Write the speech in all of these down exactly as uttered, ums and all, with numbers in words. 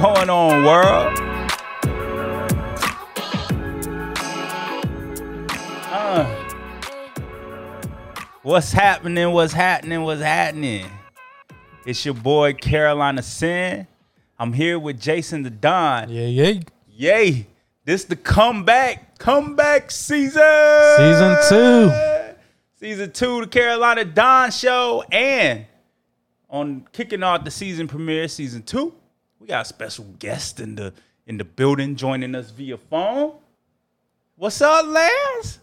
going on, world? Uh, what's happening? What's happening? What's happening? It's your boy Carolina Sin. I'm here with Jason the Don. Yeah, yeah, yay! This the comeback, comeback season. Season two. Season two, the Carolina Don show, and on kicking off the season premiere, season two, we got a special guest in the in the building joining us via phone. What's up, Lance?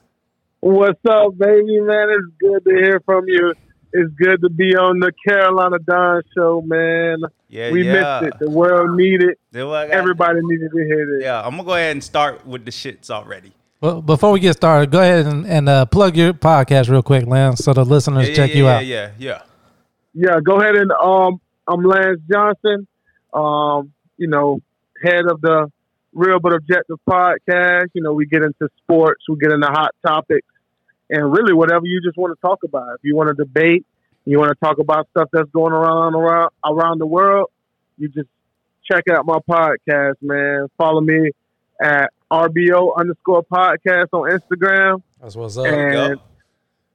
What's up, baby, man? It's good to hear from you. It's good to be on the Carolina Don show, man. Yeah, we yeah. missed it. The world needed it. Everybody needed to hear this. Yeah, I'm going to go ahead and start with the shits already. Well, before we get started, go ahead and, and uh, plug your podcast real quick, Lance, so the listeners yeah, yeah, check yeah, you yeah, out. Yeah, yeah, yeah. Yeah, go ahead and um, I'm Lance Johnson, um, you know, head of the Real But Objective podcast. You know, we get into sports, we get into hot topics, and really whatever you just want to talk about. If you want to debate, you want to talk about stuff that's going around around around the world, you just check out my podcast, man. Follow me at R B O underscore podcast on Instagram. That's what's up. And,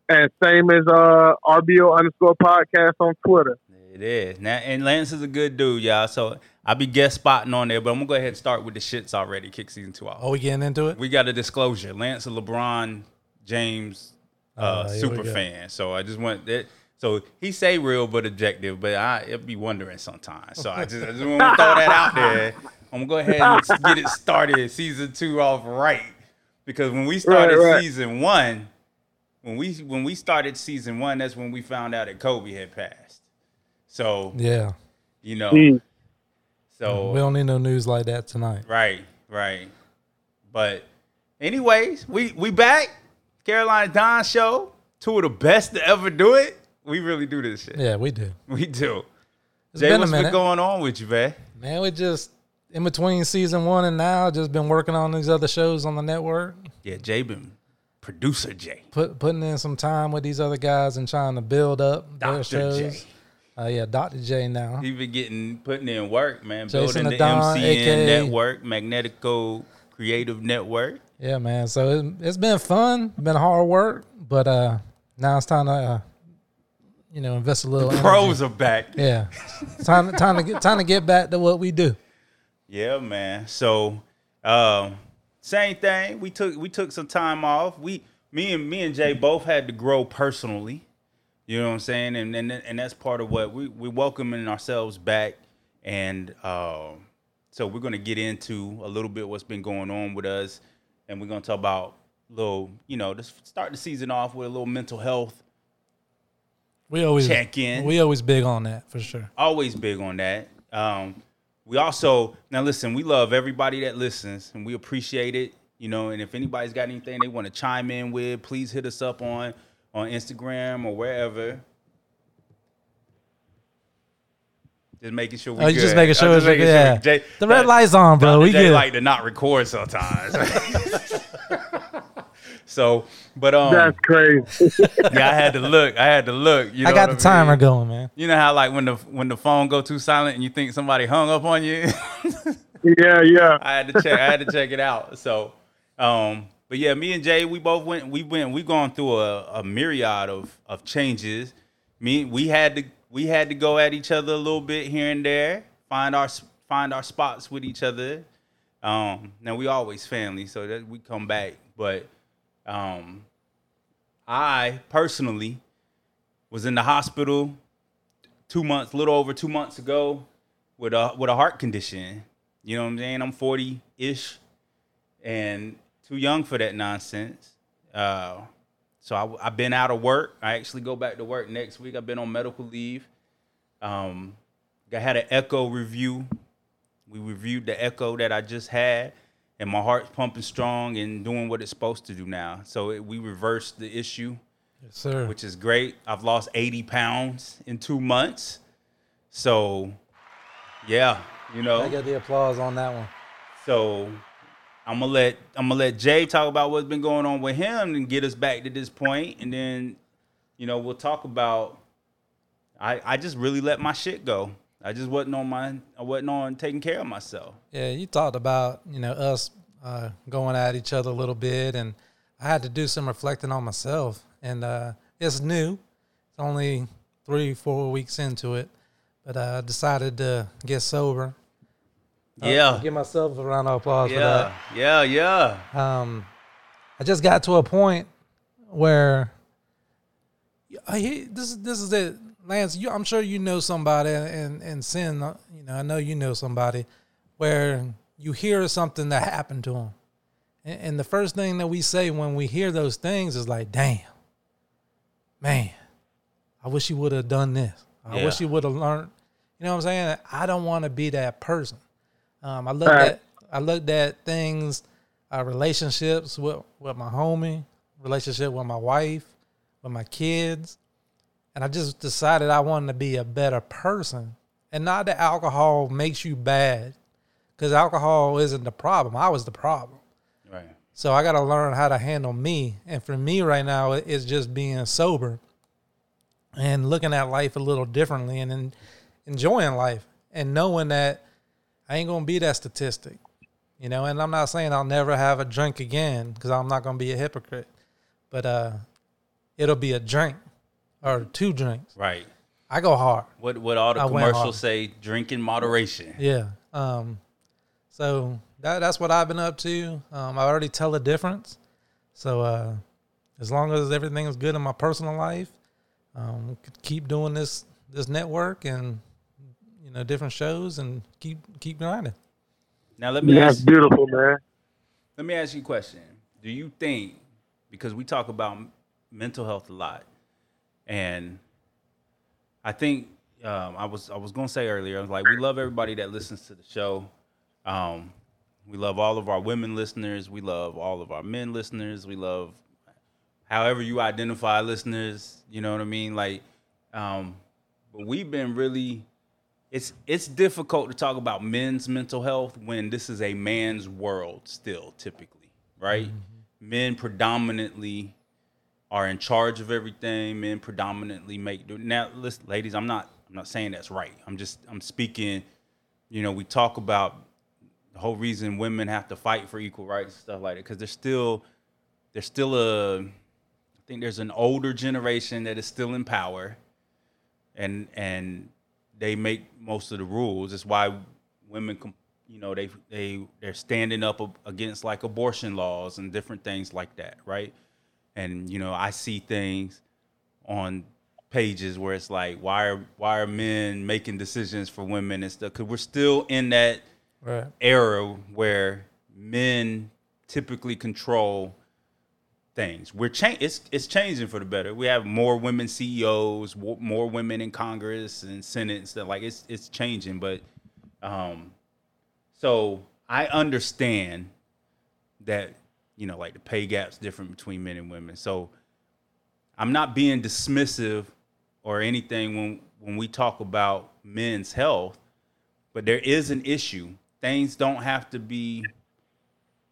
and same as uh, R B O underscore podcast on Twitter. It is. Now, and Lance is a good dude, y'all. So I'll be guest spotting on there, but I'm going to go ahead and start with the shits already. Kick season two off. Oh, we getting into it? We got a disclosure. Lance and LeBron James uh, uh, super fan. So I just want that. So he say real but objective, but I it be wondering sometimes. So I just, I just want to throw that out there. I'm going to go ahead and get it started. Season two off right. Because when we started right, right. season one, when we when we started season one, that's when we found out that Kobe had passed. So, yeah, you know, mm. so we don't need no news like that tonight. Right, right. But anyways, we, we back. Carolina Don show, two of the best to ever do it. We really do this shit. Yeah, we do. We do. It's Jay, been a what's minute. been going on with you, man? Man, we just, in between season one and now, just been working on these other shows on the network. Yeah, Jay been producer Jay. Put, putting in some time with these other guys and trying to build up Doctor their shows. Jay. Uh, yeah, Doctor Jay now. He been getting, putting in work, man. Jason building the, the Don, M C N A K A network, Magnetico Creative Network. Yeah, man. So it, it's been fun, been hard work, but uh, now it's time to, uh, you know, invest a little. The pros energy. are back. Yeah, time time to get time to get back to what we do. Yeah, man. So um, same thing. We took we took some time off. We me and me and Jay both had to grow personally. You know what I'm saying? And and and that's part of what we we welcoming ourselves back, and uh, so we're gonna get into a little bit what's been going on with us. And we're going to talk about little, you know, just start the season off with a little mental health. We always check in. We always big on that, for sure. Always big on that. Um, we also, now listen, we love everybody that listens and we appreciate it. You know, and if anybody's got anything they want to chime in with, please hit us up on, on Instagram or wherever. Just making sure we. Oh, you good. just making sure it's making yeah. sure Jay, the red light's on, bro. Doctor We Jay good. Like to not record sometimes. so, but um, that's crazy. yeah, I had to look. I had to look. You know I got the I mean? timer going, man. You know how like when the when the phone go too silent and you think somebody hung up on you. yeah, yeah. I had to check. I had to check it out. So, um, but yeah, me and Jay, we both went. We went. We gone through a, a myriad of of changes. Me, we had to. We had to go at each other a little bit here and there, find our find our spots with each other. Um, now, we always family, so that we come back. But um, I personally was in the hospital two months, little over two months ago with a, with a heart condition. You know what I'm saying? I'm forty-ish and too young for that nonsense. Uh So I, I've been out of work. I actually go back to work next week. I've been on medical leave. Um, I had an echo review. We reviewed the echo that I just had, and my heart's pumping strong and doing what it's supposed to do now. So it, we reversed the issue, yes, sir. Which is great. I've lost eighty pounds in two months. So, yeah, you know. I got the applause on that one. So... I'm gonna let I'm gonna let Jay talk about what's been going on with him and get us back to this point, and then, you know, we'll talk about. I, I just really let my shit go. I just wasn't on my, I wasn't on taking care of myself. Yeah, you talked about, you know, us uh, going at each other a little bit, and I had to do some reflecting on myself. And uh, it's new. It's only three, four weeks into it, but I decided to get sober. Yeah. Uh, give myself a round of applause yeah. for that. Yeah, yeah, yeah. Um, I just got to a point where I, this, this is it. Lance, you, I'm sure you know somebody, and, and Sin, you know, I know you know somebody, where you hear something that happened to them. And, and the first thing that we say when we hear those things is like, damn, man, I wish you would have done this. I yeah. wish you would have learned. You know what I'm saying? I don't want to be that person. Um, I, looked right. at, I looked at things, uh, relationships with, with my homie, relationship with my wife, with my kids. And I just decided I wanted to be a better person. And not that alcohol makes you bad, because alcohol isn't the problem. I was the problem. Right. So I got to learn how to handle me. And for me right now, it's just being sober and looking at life a little differently, and then enjoying life and knowing that I ain't going to be that statistic. You know, and I'm not saying I'll never have a drink again, because I'm not going to be a hypocrite. But uh, it'll be a drink. Or two drinks. Right. I go hard. What what all the I commercials say, drink in moderation. Yeah. Um, so that that's what I've been up to. Um, I already tell the difference. So uh, as long as everything is good in my personal life, um, keep doing this this network and, you know, different shows, and keep keep grinding. Now let me yeah, ask that's beautiful, man. Let me ask you a question. Do you think, because we talk about mental health a lot, and I think um, I was I was gonna say earlier, I was like, we love everybody that listens to the show. Um, we love all of our women listeners. We love all of our men listeners. We love however you identify listeners. You know what I mean? Like, um, but we've been really. It's it's difficult to talk about men's mental health when this is a man's world still, typically, right? Mm-hmm. Men predominantly are in charge of everything. Men predominantly make do. Now, listen, ladies, I'm not, I'm not saying that's right. I'm just, I'm speaking, you know, we talk about the whole reason women have to fight for equal rights and stuff like that, because there's still, there's still a, I think there's an older generation that is still in power, and, and they make most of the rules. It's why women, you know, they, they, they're standing up against like abortion laws and different things like that, right? And, you know, I see things on pages where it's like, why are why are men making decisions for women and stuff? Because we're still in that right. era where men typically control things. We're cha- it's, it's changing for the better. We have more women C E Os, more women in Congress and Senate and stuff. Like, it's, it's changing. But um, so I understand that, you know, like the pay gap's different between men and women. So I'm not being dismissive or anything when, when we talk about men's health, but there is an issue. Things don't have to be,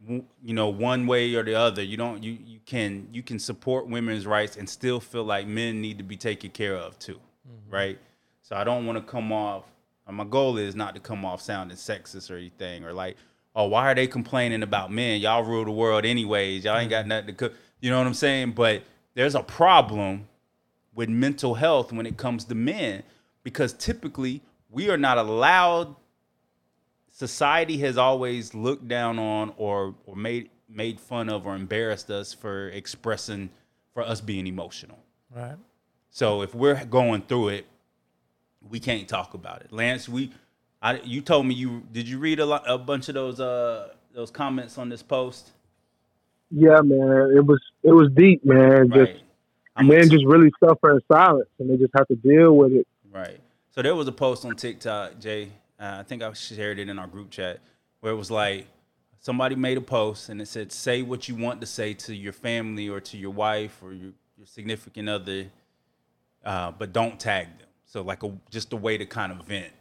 you know, one way or the other. You don't, you, you can, you can support women's rights and still feel like men need to be taken care of too. Mm-hmm. Right. So I don't want to come off, my goal is not to come off sounding sexist or anything, or like, oh, why are they complaining about men? Y'all rule the world anyways. Y'all ain't got nothing to cook. You know what I'm saying? But there's a problem with mental health when it comes to men, because typically we are not allowed. Society has always looked down on or, or made made fun of or embarrassed us for expressing, for us being emotional. Right. So if we're going through it, we can't talk about it. Lance, we... I, you told me you did. You read a lot, a bunch of those uh those comments on this post. Yeah, man, it was it was deep, man. Right. Just I'm men just really suffer in silence, and they just have to deal with it. Right. So there was a post on TikTok, Jay. Uh, I think I shared it in our group chat, where it was like somebody made a post and it said, "Say what you want to say to your family or to your wife or your, your significant other, uh, but don't tag them." So like a just a way to kind of vent.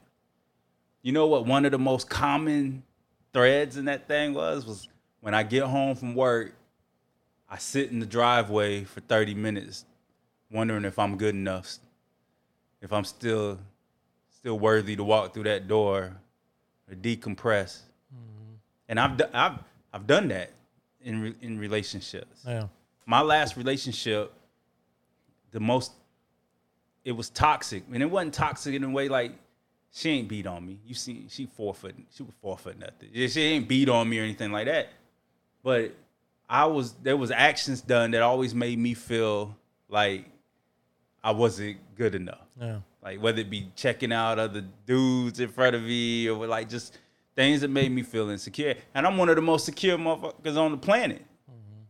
You know what one of the most common threads in that thing was? Was when I get home from work, I sit in the driveway for thirty minutes wondering if I'm good enough, if I'm still still worthy to walk through that door, to decompress. Mm-hmm. And I've I've I've done that in re, in relationships. Yeah. My last relationship, the most, it was toxic, and it wasn't toxic in a way like she ain't beat on me. You see, she forfeit, she was forfeit nothing. She ain't beat on me or anything like that. But I was there was actions done that always made me feel like I wasn't good enough. Yeah. Like whether it be checking out other dudes in front of me or like just things that made me feel insecure. And I'm one of the most secure motherfuckers on the planet.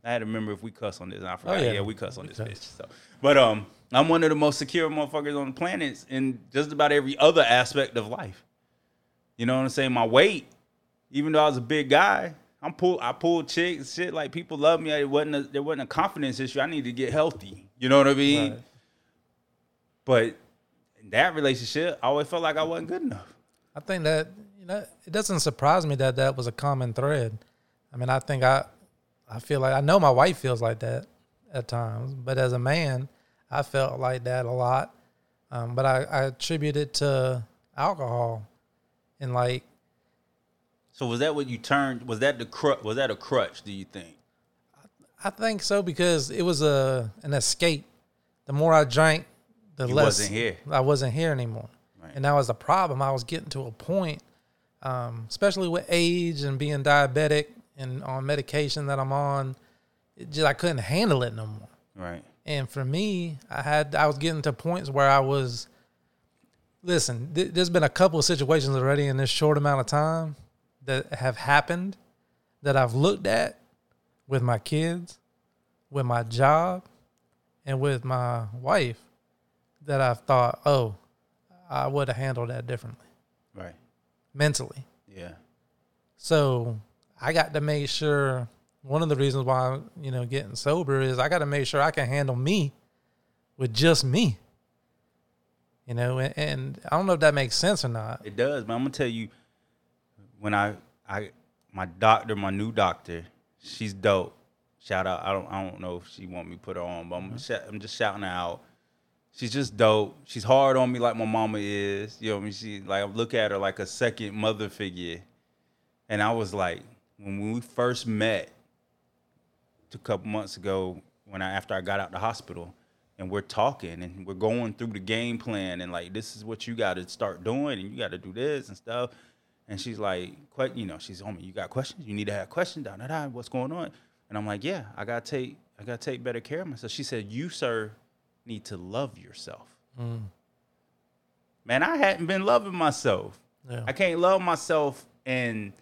I had to remember if we cuss on this. I forgot. Oh, yeah. yeah, we cuss on this okay. bitch. So, but um, I'm one of the most secure motherfuckers on the planet in just about every other aspect of life. You know what I'm saying? My weight, even though I was a big guy, I'm pull. I pulled chicks, shit. Like people love me. It wasn't. A, there wasn't a confidence issue. I needed to get healthy. You know what I mean? Right. But in that relationship, I always felt like I wasn't good enough. I think that you know it doesn't surprise me that that was a common thread. I mean, I think I. I feel like I know my wife feels like that at times, but as a man, I felt like that a lot. Um, but I, I attribute it to alcohol and like. So was that what you turned? Was that the crutch? Was that a crutch? Do you think? I, I think so because it was a an escape. The more I drank, the you less wasn't here. I wasn't here anymore, right. And that was the problem. I was getting to a point, um, especially with age and being diabetic. And on medication that I'm on, it just I couldn't handle it no more. Right. And for me, I had I was getting to points where I was. Listen, th- there's been a couple of situations already in this short amount of time that have happened that I've looked at with my kids, with my job, and with my wife that I've thought, oh, I would have handled that differently. Right. Mentally. Yeah. So. I got to make sure one of the reasons why I'm, you know, getting sober is I got to make sure I can handle me with just me, you know, and, and I don't know if that makes sense or not. It does, but I'm going to tell you when I, I, my doctor, my new doctor, she's dope. Shout out. I don't, I don't know if she want me to put her on, but I'm, mm-hmm. sh- I'm just shouting her out. She's just dope. She's hard on me like my mama is. You know what I mean? She like, I look at her like a second mother figure. And I was like, when we first met a couple months ago, when I after I got out of the hospital, and we're talking and we're going through the game plan and like this is what you got to start doing and you got to do this and stuff, and she's like, you know, she's on me. You got questions? You need to have questions. Da da da. What's going on? And I'm like, yeah, I gotta take I gotta take better care of myself. She said, you sir need to love yourself. Mm. Man, I hadn't been loving myself. Yeah. I can't love myself and.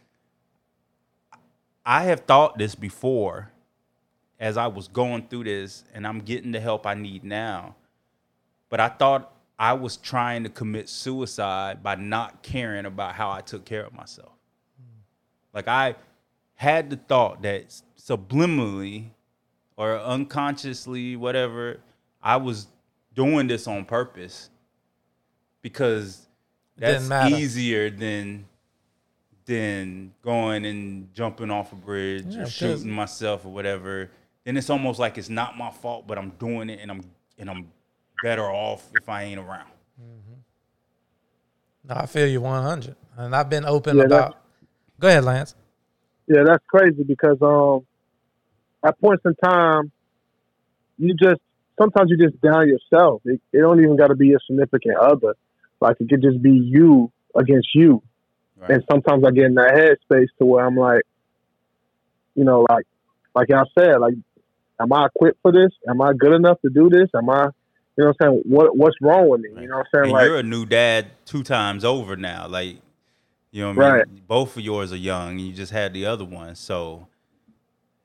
I have thought this before as I was going through this and I'm getting the help I need now. But I thought I was trying to commit suicide by not caring about how I took care of myself. Mm. Like I had the thought that subliminally or unconsciously, whatever, I was doing this on purpose because that's easier than... than going and jumping off a bridge yeah, or shooting myself or whatever, then it's almost like it's not my fault, but I'm doing it and I'm and I'm better off if I ain't around. Mm-hmm. No, I feel you one hundred. And I've been open yeah, about... Go ahead, Lance. Yeah, that's crazy because um, at points in time, you just... Sometimes you just down yourself. It, it don't even got to be a significant other. Like, it could just be you against you. Right. And sometimes I get in that headspace to where I'm like, you know, like, like y'all said, like, am I equipped for this? Am I good enough to do this? Am I, you know what I'm saying? What, what's wrong with me? Right. You know what I'm saying? And like, you're a new dad two times over now. Like, you know what I mean? Right. Both of yours are young and you just had the other one. So.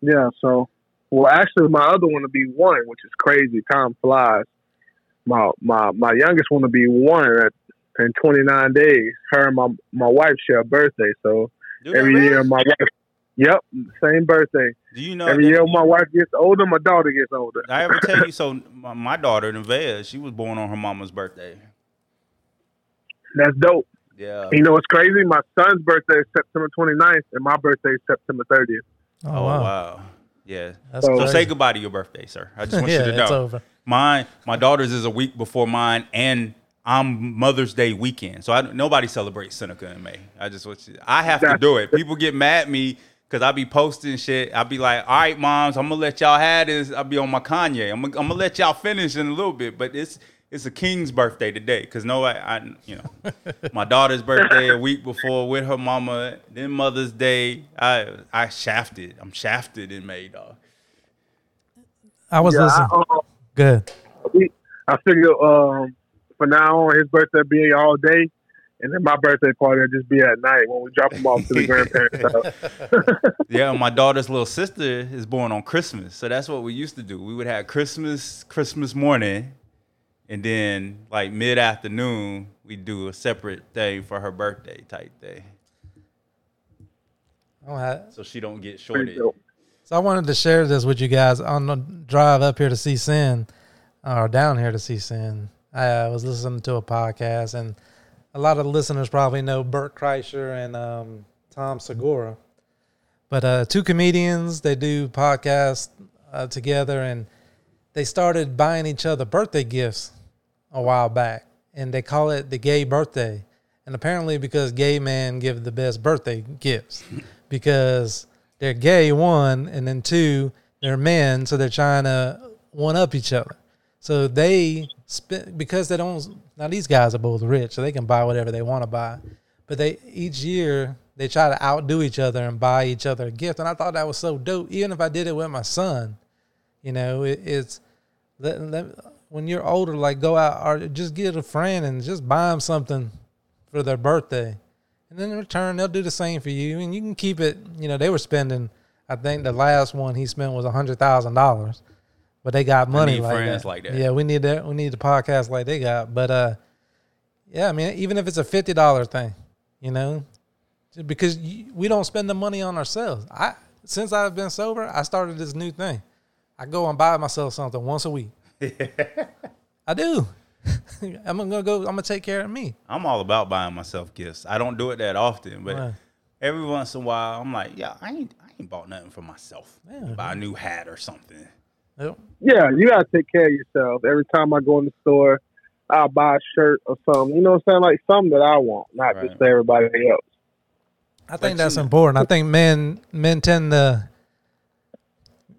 Yeah. So, well, actually my other one will be one, which is crazy. Time flies. My, my, my youngest one will be one at, in twenty-nine days, her and my, my wife share a birthday. So Dude, every man. year my wife, yep, same birthday. Do you know every year you, my wife gets older, my daughter gets older. I ever tell you so? My, my daughter, Nevaeh, she was born on her mama's birthday. That's dope. Yeah. You know what's crazy? My son's birthday is September twenty-ninth, and my birthday is September thirtieth. Oh, oh wow. wow. Yeah. That's so crazy. Say goodbye to your birthday, sir. I just want yeah, you to know. It's over. Mine, my daughter's is a week before mine, and I'm Mother's Day weekend, so I don't, nobody celebrates Seneca in May. I just want you, I have to do it. People get mad at me because I be posting shit. I be like, all right, moms, I'm gonna let y'all have this. I'll be on my Kanye. I'm gonna, I'm gonna let y'all finish in a little bit, but it's it's a king's birthday today because no, I, I you know, my daughter's birthday a week before with her mama, then Mother's Day. I I shafted. I'm shafted in May, dog. I was yeah, listening. I, uh, Good. I figure. Um, For now on, his birthday be all day, and then my birthday party will just be at night when we drop him off to the grandparents' house. Yeah, my daughter's little sister is born on Christmas, so that's what we used to do. We would have Christmas, Christmas morning, and then like mid afternoon, we'd do a separate thing for her birthday type thing. Right. So she don't get shorted. So I wanted to share this with you guys on the drive up here to see Sin, or down here to see Sin. I was listening to a podcast, and a lot of the listeners probably know Burt Kreischer and um, Tom Segura. But uh, two comedians, they do podcasts uh, together, and they started buying each other birthday gifts a while back, and they call it the gay birthday. And apparently because gay men give the best birthday gifts because they're gay, one, and then two, they're men, so they're trying to one-up each other. So they... because they don't, now these guys are both rich, so they can buy whatever they want to buy. But they each year they try to outdo each other and buy each other a gift, and I thought that was so dope. Even if I did it with my son, you know, it, it's let, let, when you're older, like go out or just get a friend and just buy them something for their birthday, and then in return they'll do the same for you, and you can keep it. You know, they were spending. I think the last one he spent was a hundred thousand dollars. But they got money like that. like that. Yeah, we need that. We need the podcast like they got. But uh, yeah, I mean, even if it's a fifty dollar thing, you know, because we don't spend the money on ourselves. I since I've been sober, I started this new thing. I go and buy myself something once a week. I do. I'm gonna go. I'm gonna take care of me. I'm all about buying myself gifts. I don't do it that often, but right. every once in a while, I'm like, yeah, I ain't, I ain't bought nothing for myself. Yeah. Buy a new hat or something. Yep. Yeah, you gotta take care of yourself. Every time I go in the store, I'll buy a shirt or something. You know what I'm saying? Like something that I want, not right. just for everybody else. I think that's important. I think men men tend to,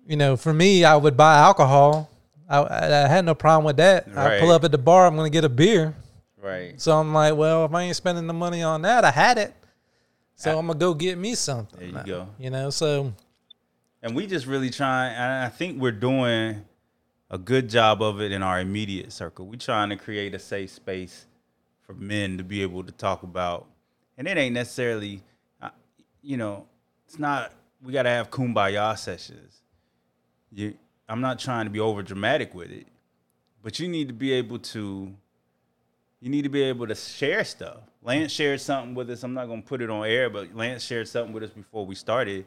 you know, for me, I would buy alcohol. I, I had no problem with that. Right. I pull up at the bar, I'm gonna get a beer. Right. So I'm like, well, if I ain't spending the money on that, I had it. So I, I'm gonna go get me something. There you now, go. You know, so. And we just really trying, and I think we're doing a good job of it in our immediate circle. We're trying to create a safe space for men to be able to talk about. And it ain't necessarily, you know, it's not, we got to have kumbaya sessions. You, I'm not trying to be over dramatic with it, but you need to be able to, you need to be able to share stuff. Lance shared something with us. I'm not going to put it on air, but Lance shared something with us before we started.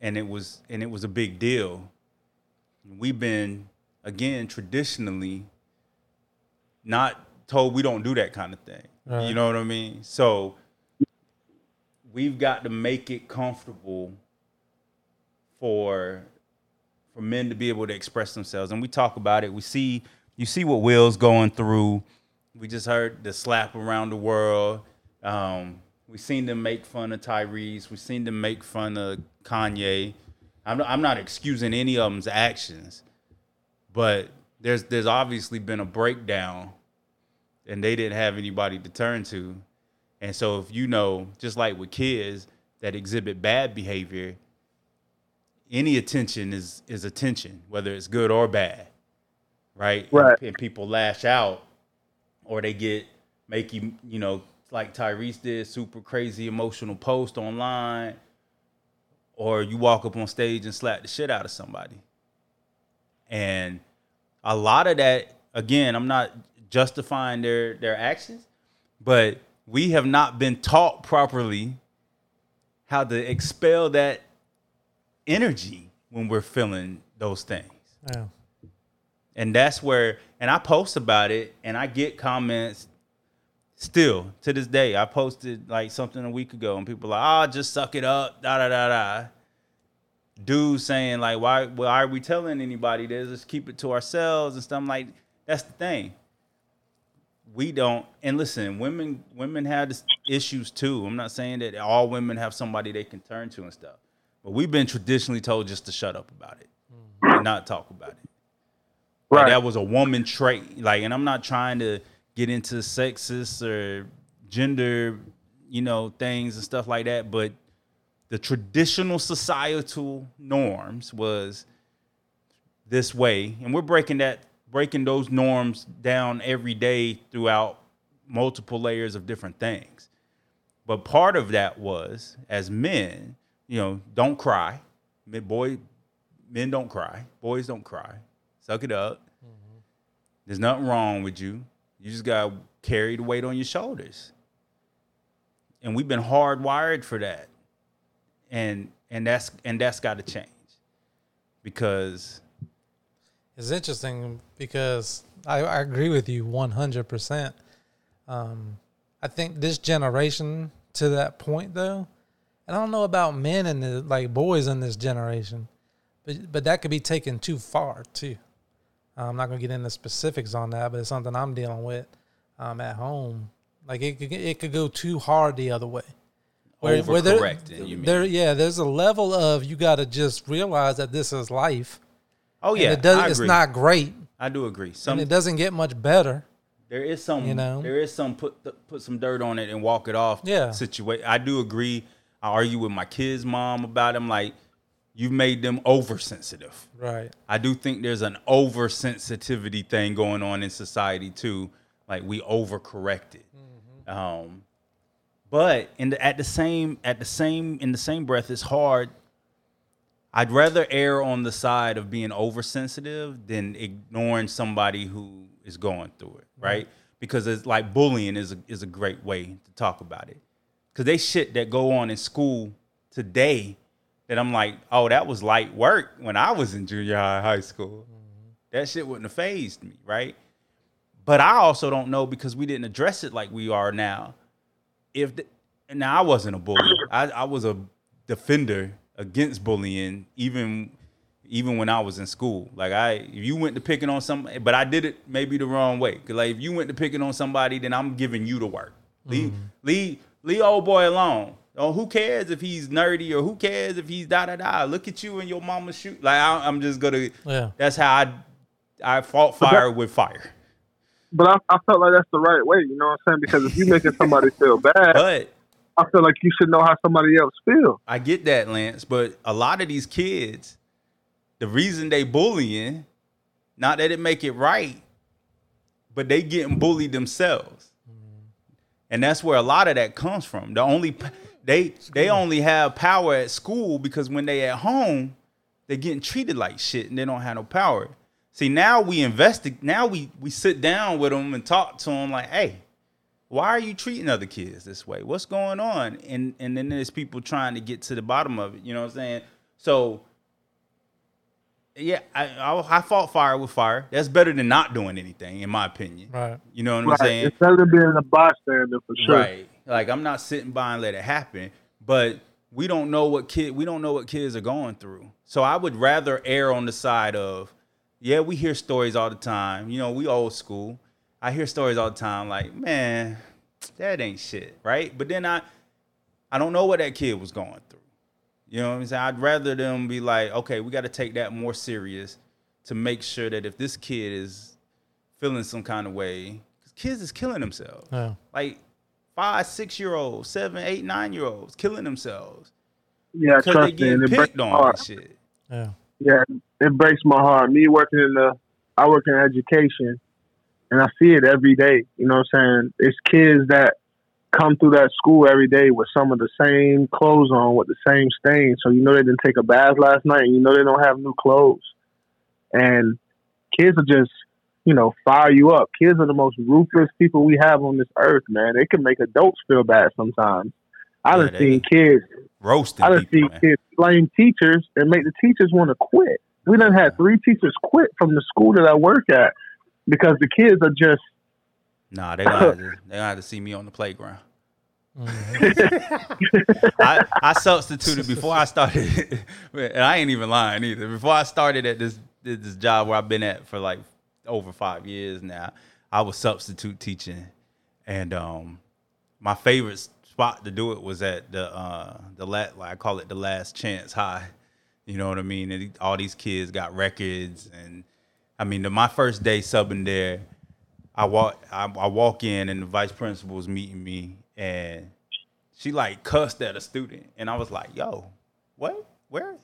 And it was and it was a big deal. We've been, again, traditionally not told we don't do that kind of thing. Uh-huh. You know what I mean? So we've got to make it comfortable for for men to be able to express themselves. And we talk about it. We see you see what Will's going through. We just heard the slap around the world. Um, we've seen them make fun of Tyrese. We've seen them make fun of Kanye. I'm I'm not excusing any of them's actions, but there's there's obviously been a breakdown, and they didn't have anybody to turn to, and so if you know, just like with kids that exhibit bad behavior, any attention is is attention, whether it's good or bad, right? Right. And, and people lash out, or they get make you you know like Tyrese did, super crazy emotional post online. Or you walk up on stage and slap the shit out of somebody. And a lot of that, again, I'm not justifying their, their actions, but we have not been taught properly how to expel that energy when we're feeling those things. Wow. And that's where, and I post about it and I get comments still to this day. I posted like something a week ago and people are like, oh, just suck it up, da da da da. Dude saying like, why why are we telling anybody this? Let's keep it to ourselves and stuff. I'm like, that's the thing. we don't. And listen, women women had issues too. I'm not saying that all women have somebody they can turn to and stuff, but we've been traditionally told just to shut up about it, mm-hmm. and not talk about it. Right. Like that was a woman trait. Like, and I'm not trying to get into sexist or gender, you know, things and stuff like that, but the traditional societal norms was this way, and we're breaking that breaking those norms down every day throughout multiple layers of different things. But part of that was, as men, you know, don't cry. Men, boy, men don't cry. Boys don't cry. Suck it up. Mm-hmm. There's nothing wrong with you. You just got to carry the weight on your shoulders. And we've been hardwired for that. And and that's and that's got to change, because it's interesting, because I, I agree with you one hundred percent. Um, I think this generation to that point though, and I don't know about men and the, like boys in this generation, but but that could be taken too far too. I'm not gonna get into specifics on that, but it's something I'm dealing with um, at home. Like it could it could go too hard the other way. Where, where there, you mean. There, yeah, there's a level of you got to just realize that this is life. Oh, yeah. It does, I agree. It's not great. I do agree. Some, and it doesn't get much better. There is some, you know, there is some put put some dirt on it and walk it off yeah. situation. I do agree. I argue with my kids' mom about them. Like, you made them oversensitive. Right. I do think there's an oversensitivity thing going on in society, too. Like, we overcorrected. Mm-hmm. Um But in the, at the same at the same in the same breath, it's hard. I'd rather err on the side of being oversensitive than ignoring somebody who is going through it, right? Mm-hmm. Because it's like bullying is a, is a great way to talk about it. Because they shit that go on in school today that I'm like, oh, that was light work when I was in junior high, high school. Mm-hmm. That shit wouldn't have fazed me, right? But I also don't know, because we didn't address it like we are now. If the, now I wasn't a bully, I, I was a defender against bullying, even even when I was in school. Like I, if you went to picking on somebody, but I did it maybe the wrong way. Cause like if you went to picking on somebody, then I'm giving you the work. Mm-hmm. Leave, leave, leave old boy alone. Oh, who cares if he's nerdy, or who cares if he's da da da? Look at you and your mama shoot. Like I, I'm just gonna. Yeah. That's how I I fought fire with fire. But I, I felt like that's the right way, you know what I'm saying? Because if you're making somebody feel bad, but I feel like you should know how somebody else feels. I get that, Lance, but a lot of these kids, the reason they bullying, not that it make it right, but they getting bullied themselves. Mm-hmm. And that's where a lot of that comes from. The only they they only have power at school, because when they at home, they're getting treated like shit and they don't have no power. See, now we investigate. Now we, we sit down with them and talk to them like, hey, why are you treating other kids this way? What's going on? And and then there's people trying to get to the bottom of it. You know what I'm saying? So, yeah, I I, I fought fire with fire. That's better than not doing anything, in my opinion. Right. You know what right. I'm saying? It's better than being a bystander, for sure. Right. Like, I'm not sitting by and let it happen. But we don't know what kid we don't know what kids are going through. So I would rather err on the side of, yeah, we hear stories all the time. You know, we old school. I hear stories all the time like, man, that ain't shit, right? But then I I don't know what that kid was going through. You know what I'm saying? I'd rather them be like, okay, we got to take that more serious to make sure that if this kid is feeling some kind of way, because kids is killing themselves. Yeah. Like five, six-year-olds, seven, eight, nine-year-olds killing themselves. Yeah, because they getting it picked on and shit. Yeah. Yeah, it breaks my heart. Me working in the, I work in education, and I see it every day. You know what I'm saying? It's kids that come through that school every day with some of the same clothes on, with the same stains. So you know they didn't take a bath last night, and you know they don't have new clothes. And kids are just, you know, fire you up. Kids are the most ruthless people we have on this earth, man. They can make adults feel bad sometimes. I done yeah, seen kids roasting. I done people, seen man. kids blame teachers and make the teachers want to quit. We done had three teachers quit from the school that I work at because the kids are just. Nah, they gonna have to, they gonna have to see me on the playground. Mm-hmm. I, I substituted before I started, and I ain't even lying either. Before I started at this this job where I've been at for like over five years now, I was substitute teaching, and um, my favorite spot to do it was at the uh, the la- like I call it the Last Chance High. You know what I mean? And all these kids got records, and I mean, the, my first day subbing there, I walk I, I walk in, and the vice principal's meeting me, and she like cussed at a student, and I was like, "Yo, what? Where?"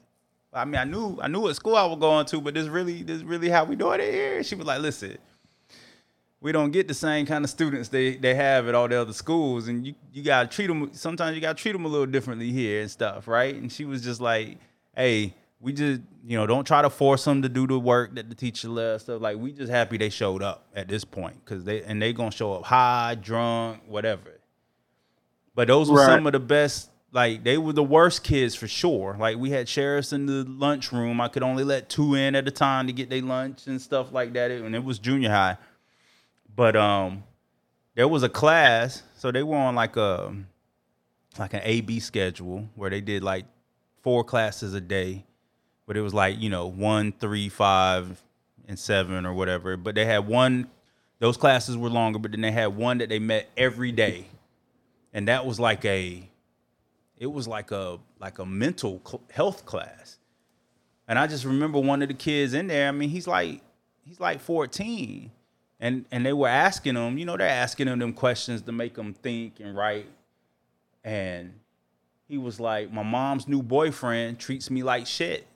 I mean, I knew I knew what school I was going to, but this really this really how we doing it here. She was like, "Listen, we don't get the same kind of students they, they have at all the other schools, and you you gotta treat them. Sometimes you gotta treat them a little differently here and stuff, right?" And she was just like, "Hey, we just, you know, don't try to force them to do the work that the teacher left. Stuff like we just happy they showed up at this point, cause they and they gonna show up high, drunk, whatever." But those were right. some of the best. Like, they were the worst kids for sure. Like, we had sheriffs in the lunchroom. I could only let two in at a time to get their lunch and stuff like that. And it was junior high. But um, there was a class. So they were on, like, a like an A B schedule where they did, like, four classes a day. But it was, like, you know, one, three, five, and seven or whatever. But they had one. Those classes were longer, but then they had one that they met every day. And that was, like, a... It was like a like a mental health class, and I just remember one of the kids in there. I mean, he's like he's like fourteen, and and they were asking him, you know, they're asking him them questions to make him think and write. And he was like, "My mom's new boyfriend treats me like shit.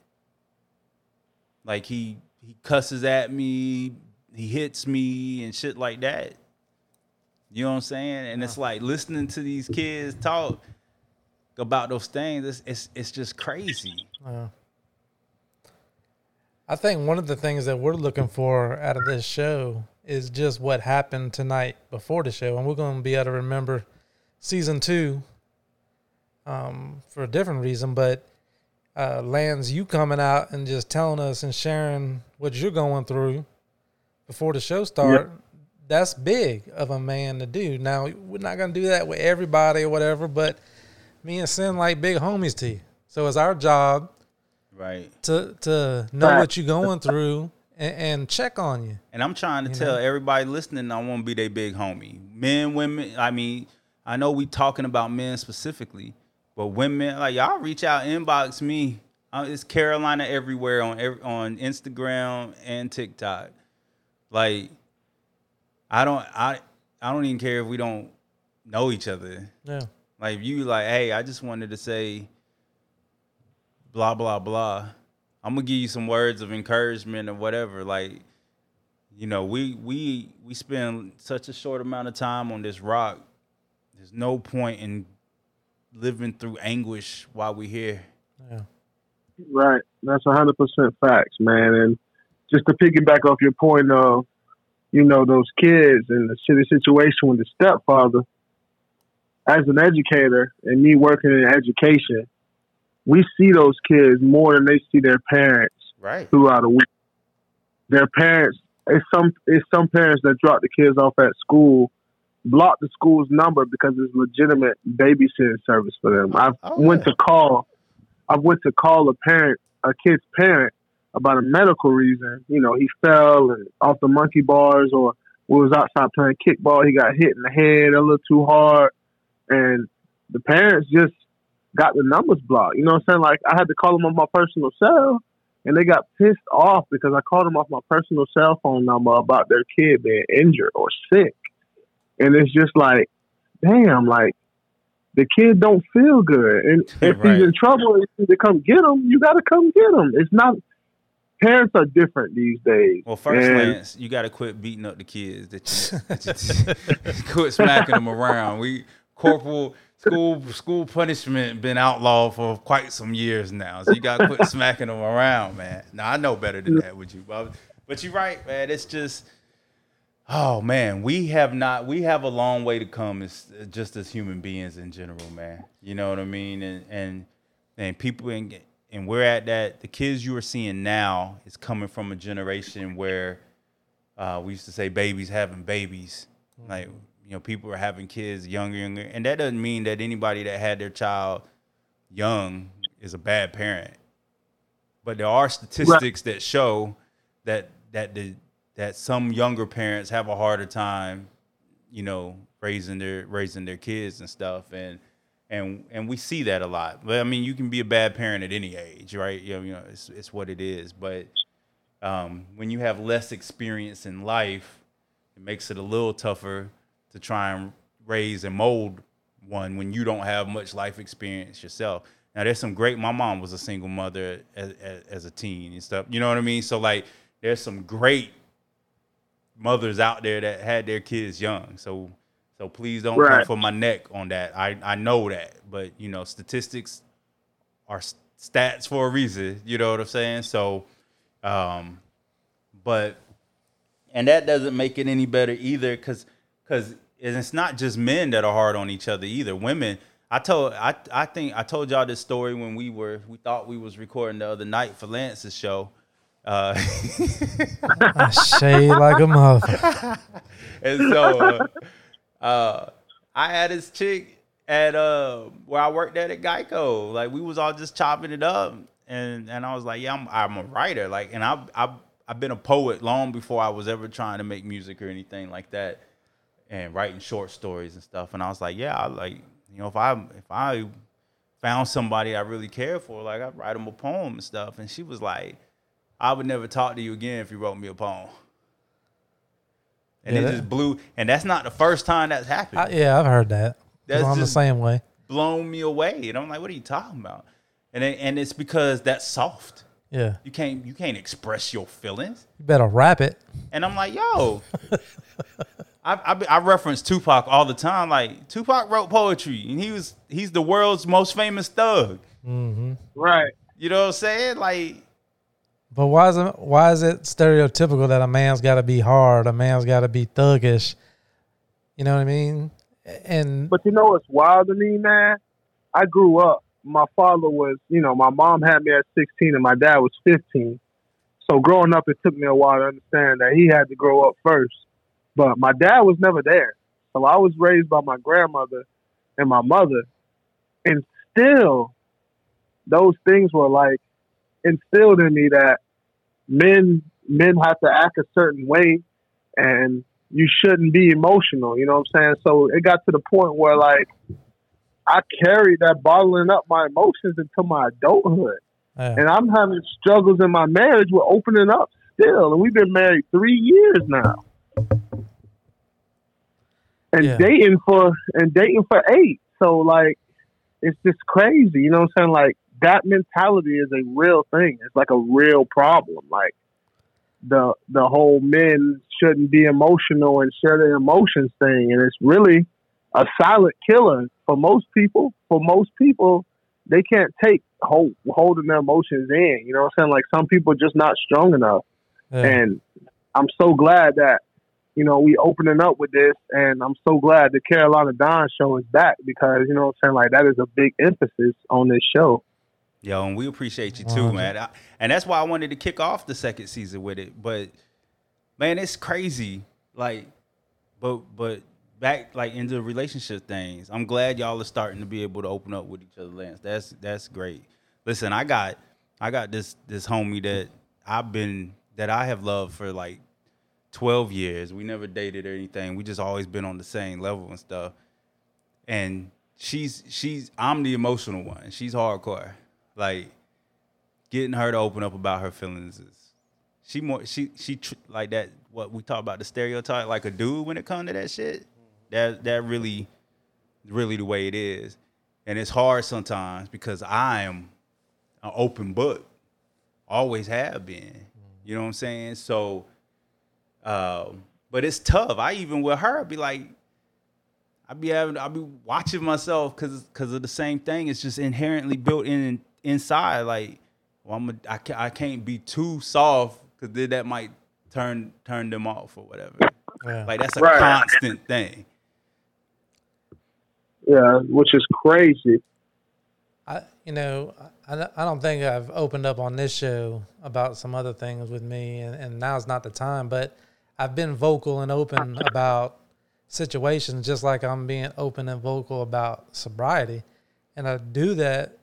Like he he cusses at me, he hits me, and shit like that." You know what I'm saying? And it's like listening to these kids talk about those things, it's it's, it's just crazy. Uh, I think one of the things that we're looking for out of this show is just what happened tonight before the show, and we're going to be able to remember season two um, for a different reason. But uh, Lance, you coming out and just telling us and sharing what you're going through before the show starts, yep. That's big of a man to do. Now, we're not going to do that with everybody or whatever, but me and Sin like big homies to you. So it's our job right, to to know what you're going through and, and check on you. And I'm trying to you tell know? everybody listening I want to be their big homie. Men, women, I mean, I know we talking about men specifically, but women, like y'all reach out, inbox me. It's Carolina everywhere on on Instagram and TikTok. Like, I don't, I, I don't even care if we don't know each other. Yeah. Like, you like, "Hey, I just wanted to say blah, blah, blah. I'm going to give you some words of encouragement or whatever." Like, you know, we we we spend such a short amount of time on this rock. There's no point in living through anguish while we're here. Yeah. Right. That's one hundred percent facts, man. And just to piggyback off your point of, you know, those kids and the shitty situation with the stepfather, as an educator and me working in education, we see those kids more than they see their parents right. throughout the week. Their parents, it's some it's some parents that drop the kids off at school, block the school's number because it's legitimate babysitting service for them. I oh, went yeah. to call, I went to call a parent, a kid's parent, about a medical reason. You know, he fell off the monkey bars, or we was outside playing kickball. He got hit in the head a little too hard. And the parents just got the numbers blocked. You know what I'm saying? Like, I had to call them on my personal cell, and they got pissed off because I called them off my personal cell phone number about their kid being injured or sick. And it's just like, damn, like, the kid don't feel good. And if right. he's in trouble, if you need to come get him, you got to come get him. It's not – parents are different these days. Well, first, and, Lance, you got to quit beating up the kids. That you, quit smacking them around. We – Corporal school school punishment been outlawed for quite some years now. So you gotta quit smacking them around, man. Now I know better than that with you, but but you're right, man. It's just, oh man, we have not we have a long way to come as just as human beings in general, man. You know what I mean? And and and people in and we're at that. The kids you are seeing now is coming from a generation where uh, we used to say babies having babies, like. You know, people are having kids younger, younger. And that doesn't mean that anybody that had their child young is a bad parent. But there are statistics right. that show that that the that some younger parents have a harder time, you know, raising their raising their kids and stuff, and and and we see that a lot. But I mean, you can be a bad parent at any age, right? You know, you know, it's it's what it is. But um, when you have less experience in life, it makes it a little tougher to try and raise and mold one when you don't have much life experience yourself. Now, there's some great. My mom was a single mother as, as, as a teen and stuff. You know what I mean? So like, there's some great mothers out there that had their kids young. So, so please don't right. come for my neck on that. I, I know that, but you know, statistics are stats for a reason. You know what I'm saying? So, um, but and that doesn't make it any better either, because because it's not just men that are hard on each other either. Women. I told I I think I told y'all this story when we were we thought we was recording the other night for Lance's show. Uh, I shade like a mother. And so uh, uh, I had this chick at uh, where I worked at at Geico. Like we was all just chopping it up, and and I was like, yeah, I'm I'm a writer. Like, and I I I've been a poet long before I was ever trying to make music or anything like that, and writing short stories and stuff. And I was like, yeah, I like. You know, if I if I found somebody I really cared for, like, I'd write them a poem and stuff. And she was like, I would never talk to you again if you wrote me a poem. And yeah, it that, just blew. And that's not the first time that's happened. I, yeah, I've heard that. That's I'm just the same way. Blown me away. And I'm like, what are you talking about? And it, and it's because that's soft. Yeah. You can't you can't express your feelings. You better rap it. And I'm like, yo. I, I, I reference Tupac all the time. Like, Tupac wrote poetry, and he was he's the world's most famous thug. Mm-hmm. Right. You know what I'm saying? Like, but why is it, why is it stereotypical that a man's got to be hard, a man's got to be thuggish? You know what I mean? And but you know what's wild to me, man? I grew up. My father was, you know, my mom had me at sixteen, and my dad was fifteen. So growing up, it took me a while to understand that he had to grow up first. But my dad was never there. So I was raised by my grandmother and my mother. And still, those things were like instilled in me that men men have to act a certain way and you shouldn't be emotional. You know what I'm saying? So it got to the point where like I carried that bottling up my emotions into my adulthood. Yeah. And I'm having struggles in my marriage with opening up still. And we've been married three years now. And yeah. dating for and dating for eight. So like it's just crazy. You know what I'm saying? Like that mentality is a real thing. It's like a real problem. Like the the whole men shouldn't be emotional and share their emotions thing. And it's really a silent killer for most people. For most people, they can't take hold, holding their emotions in. You know what I'm saying? Like some people are just not strong enough. Yeah. And I'm so glad that you know, we opening up with this, and I'm so glad the Carolina Don show is back because, you know what I'm saying, like, that is a big emphasis on this show. Yo, and we appreciate you too, man. I, and that's why I wanted to kick off the second season with it. But, man, it's crazy. Like, but but back, like, into the relationship things, I'm glad y'all are starting to be able to open up with each other, Lance. That's that's great. Listen, I got I got this this homie that I've been, that I have loved for, like, twelve years. We never dated or anything. We just always been on the same level and stuff. And she's she's I'm the emotional one. She's hardcore. Like getting her to open up about her feelings is she more she she like that what we talk about the stereotype like a dude when it comes to that shit. That that really really the way it is. And it's hard sometimes because I am an open book. Always have been. You know what I'm saying? So Uh, but it's tough. I even with her, I'd be like, I'd be having, I'd be watching myself because because of the same thing. It's just inherently built in inside. Like, well, I'm a, I, ca- I can't be too soft because then that might turn turn them off or whatever. Yeah. Like that's a right. constant thing. Yeah, which is crazy. I you know I, I don't think I've opened up on this show about some other things with me, and, and now's not the time, but I've been vocal and open about situations just like I'm being open and vocal about sobriety. And I do that.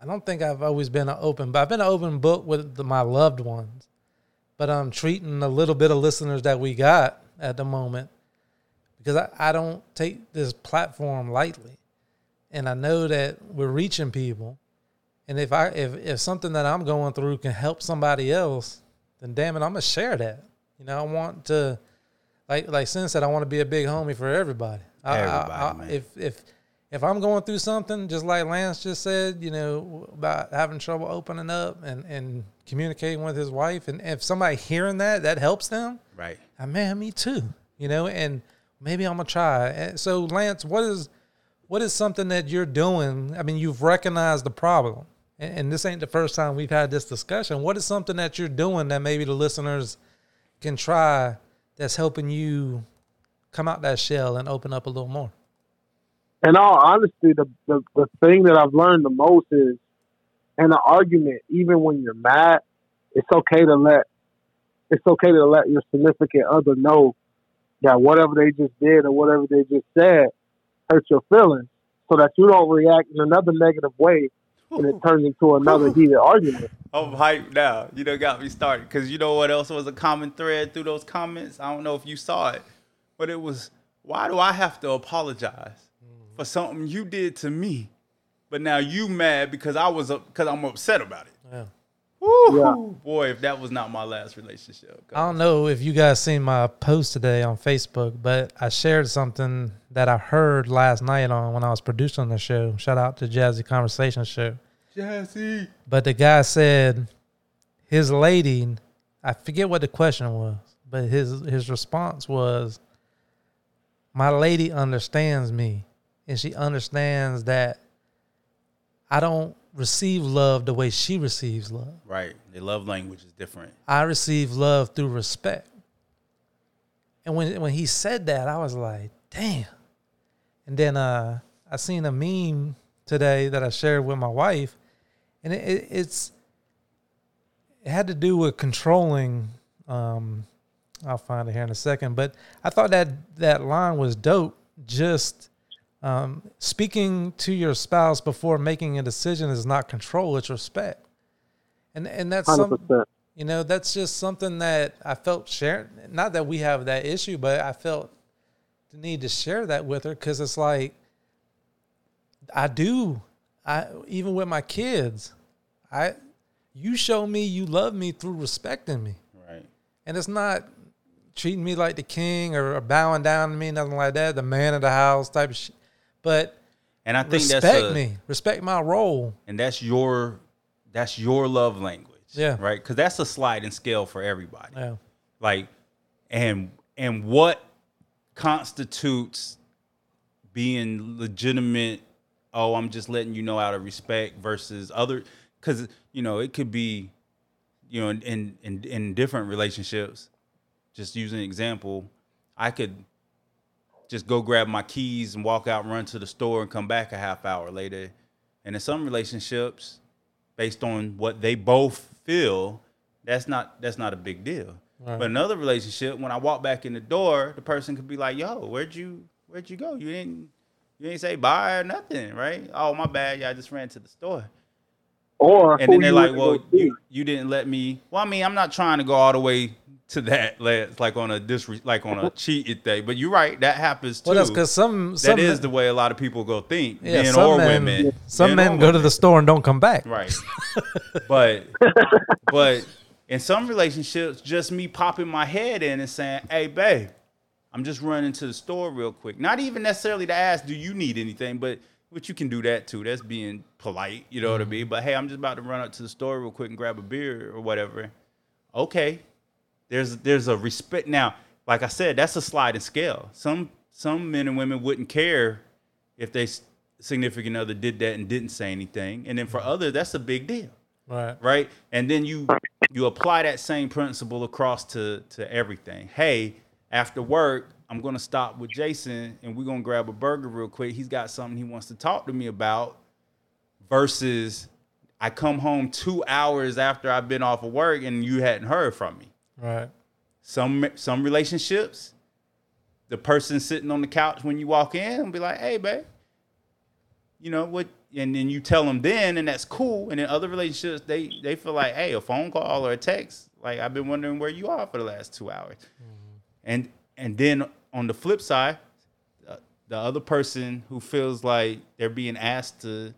I don't think I've always been an open, but I've been an open book with the, my loved ones. but I'm treating a little bit of listeners that we got at the moment, because I, I don't take this platform lightly. And I know that we're reaching people. And if I if, if something that I'm going through can help somebody else, then damn it, I'm gonna share that. You know, I want to, like like Sin said, I want to be a big homie for everybody. Everybody, I, I, man. If if if I'm going through something, just like Lance just said, you know, about having trouble opening up and, and communicating with his wife, and if somebody hearing that, that helps them. Right. I man, me too. You know, and maybe I'm gonna try. And so, Lance, what is what is something that you're doing? I mean, you've recognized the problem, and, and this ain't the first time we've had this discussion. What is something that you're doing that maybe the listeners can try that's helping you come out that shell and open up a little more? In all honesty, the, the, the thing that I've learned the most is, in an argument, even when you're mad, it's okay to let it's okay to let your significant other know that whatever they just did or whatever they just said hurt your feelings, so that you don't react in another negative way and it turns into another heated argument. I'm hyped now. You done got me started, because you know what else was a common thread through those comments? I don't know if you saw it, but it was, why do I have to apologize for something you did to me, but now you mad because I was because I'm upset about it? Yeah. Woo, yeah. Boy, if that was not my last relationship. I don't know if you guys seen my post today on Facebook, but I shared something that I heard last night on when I was producing the show. Shout out to Jazzy Conversation Show. Jazzy. But the guy said his lady, I forget what the question was, but his his response was, my lady understands me, and she understands that I don't receive love the way she receives love. Right. The love language is different. I receive love through respect. And when when he said that, I was like, damn. And then uh, I seen a meme today that I shared with my wife, and it, it, it's it had to do with controlling. Um, I'll find it here in a second. But I thought that that line was dope. Just Um, speaking to your spouse before making a decision is not control; it's respect, and and that's some, you know, that's just something that I felt sharing. Not that we have that issue, but I felt the need to share that with her, because it's like I do. I even with my kids, I you show me you love me through respecting me, right? And it's not treating me like the king or bowing down to me, nothing like that. The man of the house type of shit. But and I think respect that's a, me, respect my role, and that's your that's your love language, yeah, right? Because that's a sliding scale for everybody, yeah. Like, and and what constitutes being legitimate? Oh, I'm just letting you know out of respect versus other, because you know it could be, you know, in in in different relationships. Just using an example, I could just go grab my keys and walk out and run to the store and come back a half hour later. And in some relationships, based on what they both feel, that's not that's not a big deal. Right. But another relationship, when I walk back in the door, the person could be like, yo, where'd you where'd you go? You didn't you didn't say bye or nothing, right? Oh, my bad, yeah, I just ran to the store. Or and then they're like, well, you, you didn't let me. Well, I mean, I'm not trying to go all the way to that, like on a disre- like on a cheated thing. But you're right, that happens too. Well, that's because some, some that is men, the way a lot of people go think. Yeah, men or men, women. Some men, men go women. to the store and don't come back. Right. but but in some relationships, just me popping my head in and saying, "Hey, babe, I'm just running to the store real quick." Not even necessarily to ask, "Do you need anything?" But but you can do that too. That's being polite. You know mm-hmm. what I mean? But hey, I'm just about to run up to the store real quick and grab a beer or whatever. Okay. There's there's a respect. Now, like I said, that's a sliding scale. Some some men and women wouldn't care if their significant other did that and didn't say anything. And then for others, that's a big deal. Right. Right. And then you you apply that same principle across to, to everything. Hey, after work, I'm going to stop with Jason and we're going to grab a burger real quick. He's got something he wants to talk to me about, versus I come home two hours after I've been off of work and you hadn't heard from me. Right. Some some relationships, the person sitting on the couch when you walk in and be like, "Hey, babe, you know what?" And then you tell them then, and that's cool. And in other relationships, they they feel like, "Hey, a phone call or a text Like, I've been wondering where you are for the last two hours. Mm-hmm. And and then on the flip side, uh, the other person who feels like they're being asked to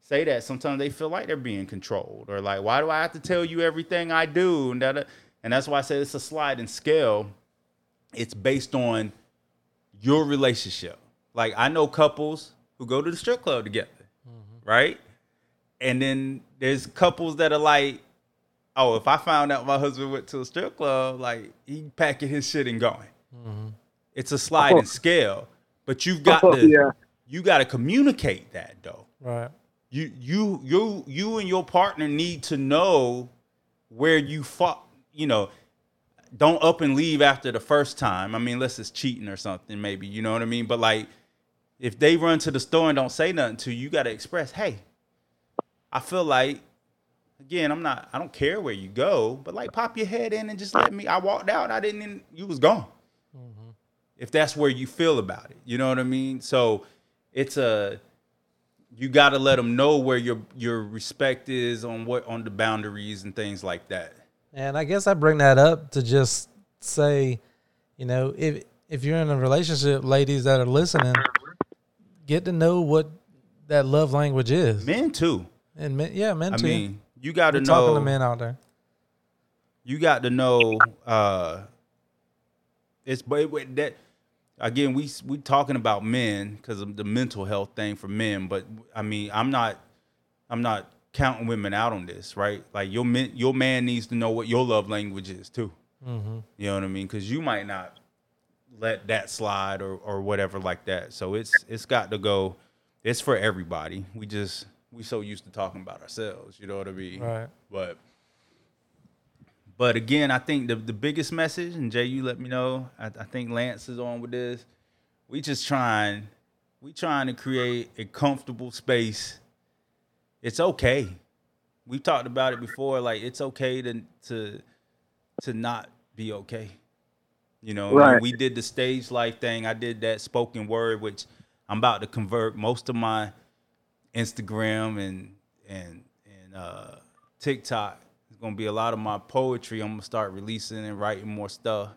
say that, sometimes they feel like they're being controlled or like, why do I have to tell you everything I do? And, that, and that's why I said it's a sliding scale. It's based on your relationship. Like, I know couples who go to the strip club together, mm-hmm. right? And then there's couples that are like, oh, if I found out my husband went to a strip club, like, he packing his shit and going. Mm-hmm. It's a sliding oh. scale, but you've got oh, to yeah. you got to communicate that though. Right. You you you you and your partner need to know where you fuck. You know, don't up and leave after the first time. I mean, unless it's cheating or something, maybe, you know what I mean. But like, if they run to the store and don't say nothing to you, you got to express, hey, I feel like. Again, I'm not, I don't care where you go, but like pop your head in and just let me, I walked out. I didn't, even, you was gone. Mm-hmm. If that's where you feel about it, you know what I mean? So it's a, you got to let them know where your, your respect is on what, on the boundaries and things like that. And I guess I bring that up to just say, you know, if, if you're in a relationship, ladies that are listening, get to know what that love language is. Men too. And men, yeah, men too. I mean, You got to know. Talking to men out there. You got to know. Uh, it's but it, that again. We we talking about men because of the mental health thing for men. But I mean, I'm not. I'm not counting women out on this, right? Like your men, your man needs to know what your love language is too. Mm-hmm. You know what I mean? Because you might not let that slide or or whatever like that. So it's it's got to go. It's for everybody. We just. We so used to talking about ourselves, you know what I mean? Right. But, but again, I think the, the biggest message, and Jay, you let me know, I, I think Lance is on with this. We just trying, we trying to create a comfortable space. It's okay. We've talked about it before. Like, it's okay to to to not be okay. You know, right. I mean, we did the stage life thing. I did that spoken word, which I'm about to convert most of my Instagram and and and uh, TikTok. It's gonna be a lot of my poetry. I'm gonna start releasing and writing more stuff,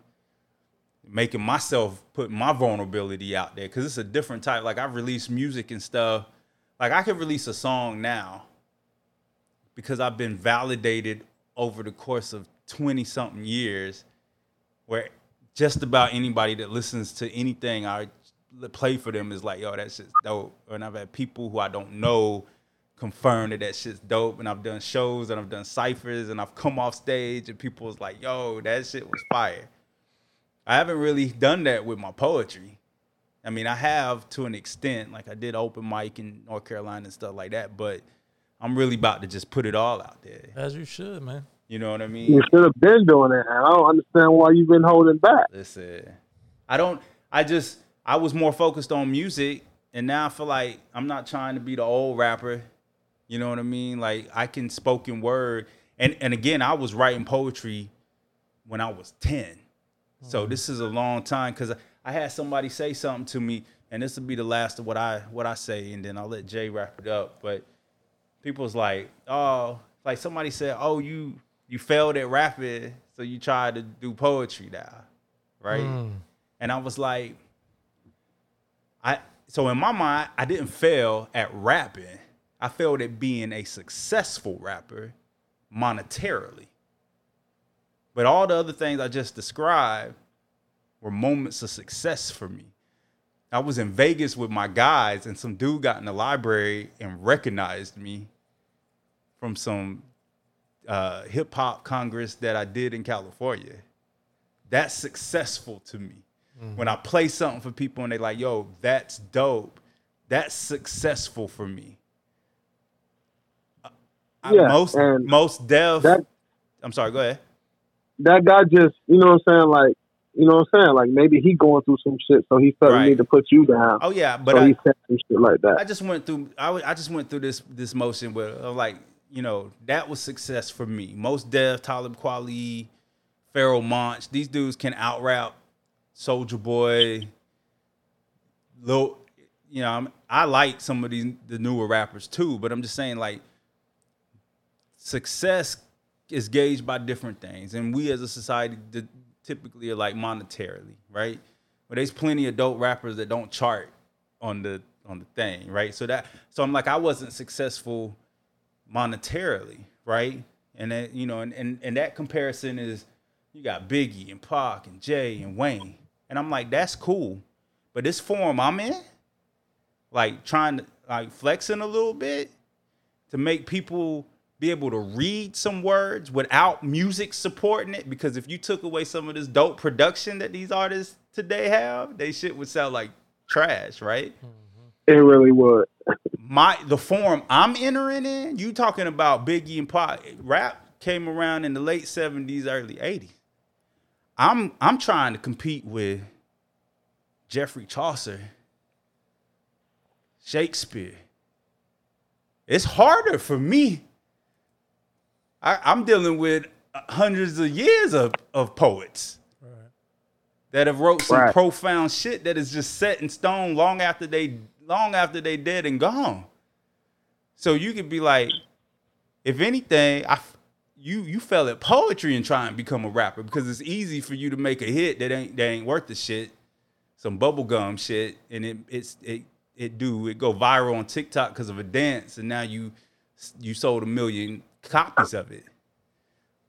making myself put my vulnerability out there because it's a different type. Like I've released music and stuff. Like I can release a song now because I've been validated over the course of twenty something years, where just about anybody that listens to anything I the play for them is like, yo, that shit's dope. And I've had people who I don't know confirm that that shit's dope. And I've done shows and I've done ciphers and I've come off stage and people was like, yo, that shit was fire. I haven't really done that with my poetry. I mean, I have to an extent, like I did open mic in North Carolina and stuff like that, but I'm really about to just put it all out there. As you should, man. You know what I mean? You should have been doing it. I don't understand why you've been holding back. Listen, I don't, I just... I was more focused on music, and now I feel like I'm not trying to be the old rapper. You know what I mean? Like, I can spoken word. And and again, I was writing poetry when I was ten. Mm-hmm. So this is a long time, because I had somebody say something to me, and this will be the last of what I what I say, and then I'll let Jay wrap it up. But people's like, oh, like somebody said, oh, you you failed at rapping, so you tried to do poetry now, right? Mm. And I was like... I, so in my mind, I didn't fail at rapping. I failed at being a successful rapper monetarily. But all the other things I just described were moments of success for me. I was in Vegas with my guys, and some dude got in the library and recognized me from some uh, hip-hop congress that I did in California. That's successful to me. When I play something for people and they like, yo, that's dope. That's successful for me. Yeah, I, most, most Def. That, I'm sorry, go ahead. That guy just, you know what I'm saying? Like, you know what I'm saying? Like maybe he going through some shit, so he felt right. the need to put you down. Oh yeah. But so I, he said some shit like that. I just went through, I, I just went through this, this motion where like, you know, that was success for me. Mos Def, Talib Kweli, Pharaoh Monch, these dudes can out rap Soulja Boy, Lil, you know, I'm, I like some of these the newer rappers too, but I'm just saying, like, success is gauged by different things. And we as a society typically are like monetarily, right? But there's plenty of dope rappers that don't chart on the on the thing, right? So that so I'm like, I wasn't successful monetarily, right? And that, you know, and, and, and that comparison is you got Biggie and Pac and Jay and Wayne. And I'm like, that's cool. But this form I'm in, like trying to like flexing a little bit to make people be able to read some words without music supporting it. Because if you took away some of this dope production that these artists today have, they shit would sound like trash, right? It really would. My the form I'm entering in, you talking about Biggie and Pac, rap came around in the late seventies, early eighties. I'm I'm trying to compete with Geoffrey Chaucer, Shakespeare. It's harder for me. I, I'm dealing with hundreds of years of, of poets right. that have wrote some right. profound shit that is just set in stone long after they long after they dead and gone. So you could be like, if anything, I, you you fell at poetry and try and become a rapper because it's easy for you to make a hit that ain't that ain't worth the shit, some bubblegum shit, and it it's it it do it go viral on TikTok because of a dance, and now you you sold a million copies of it.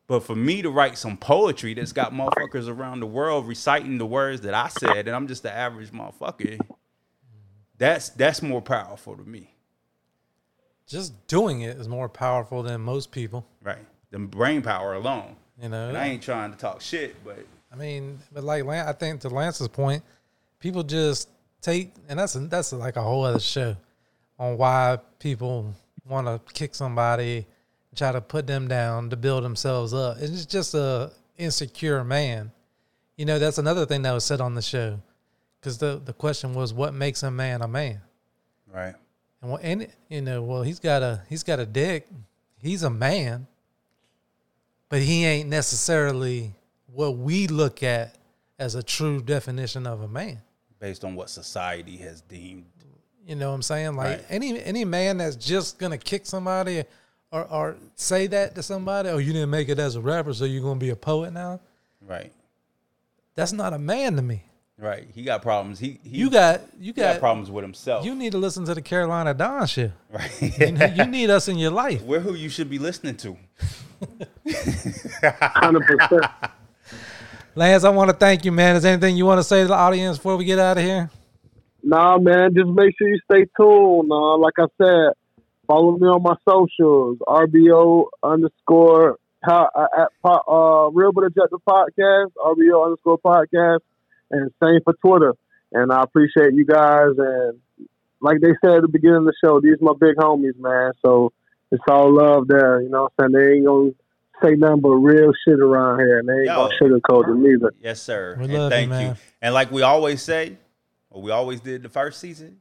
But for me to write some poetry that's got motherfuckers around the world reciting the words that I said, and I'm just the average motherfucker, that's that's more powerful to me. Just doing it is more powerful than most people, right? The brain power alone, you know. And I ain't trying to talk shit, but I mean, but like I think to Lance's point, people just take, and that's a, that's like a whole other show on why people want to kick somebody, try to put them down to build themselves up. It's just a insecure man. You know, that's another thing that was said on the show. Because the, the question was, what makes a man a man? Right. And, well, and you know, well, he's got a he's got a dick. He's a man. But he ain't necessarily what we look at as a true definition of a man. Based on what society has deemed. You know what I'm saying? Like right. any any man that's just going to kick somebody Or, or say that to somebody, oh, you didn't make it as a rapper, so you're going to be a poet now? Right. That's not a man to me. Right. He got problems. He, he You got you got, got problems with himself. You need to listen to the Carolina Don show. Right. you, need, you need us in your life. We're who you should be listening to. one hundred percent. Lance, I want to thank you, man. Is there anything you want to say to the audience before we get out of here? Nah, man. Just make sure you stay tuned. Uh, like I said, follow me on my socials, R B O underscore uh, at, uh, Real But Objective Podcast, R B O underscore podcast, and same for Twitter. And I appreciate you guys. And like they said at the beginning of the show, these my big homies, man. So it's all love there. You know what I'm saying? They ain't going to say nothing but real shit around here. And they ain't going to sugarcoat it either. Yes, sir. We and love thank you, man. you. And like we always say, what we always did the first season,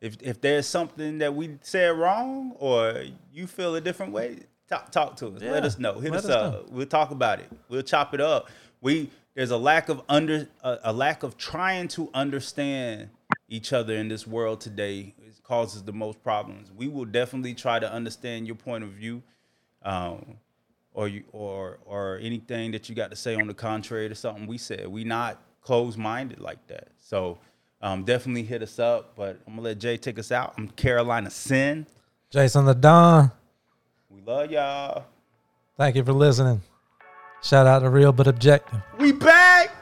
If if there's something that we said wrong or you feel a different way, talk, talk to us. Yeah. Let us know. Hit Let us up. Know. We'll talk about it. We'll chop it up. We there's a lack of under a, a lack of trying to understand each other in this world today. It causes the most problems. We will definitely try to understand your point of view, um, or you or or anything that you got to say on the contrary to something we said. We not closed-minded like that. So. Um, definitely hit us up, but I'm going to let Jay take us out. I'm Carolina Sin. Jason the Don. We love y'all. Thank you for listening. Shout out to Real But Objective. We back!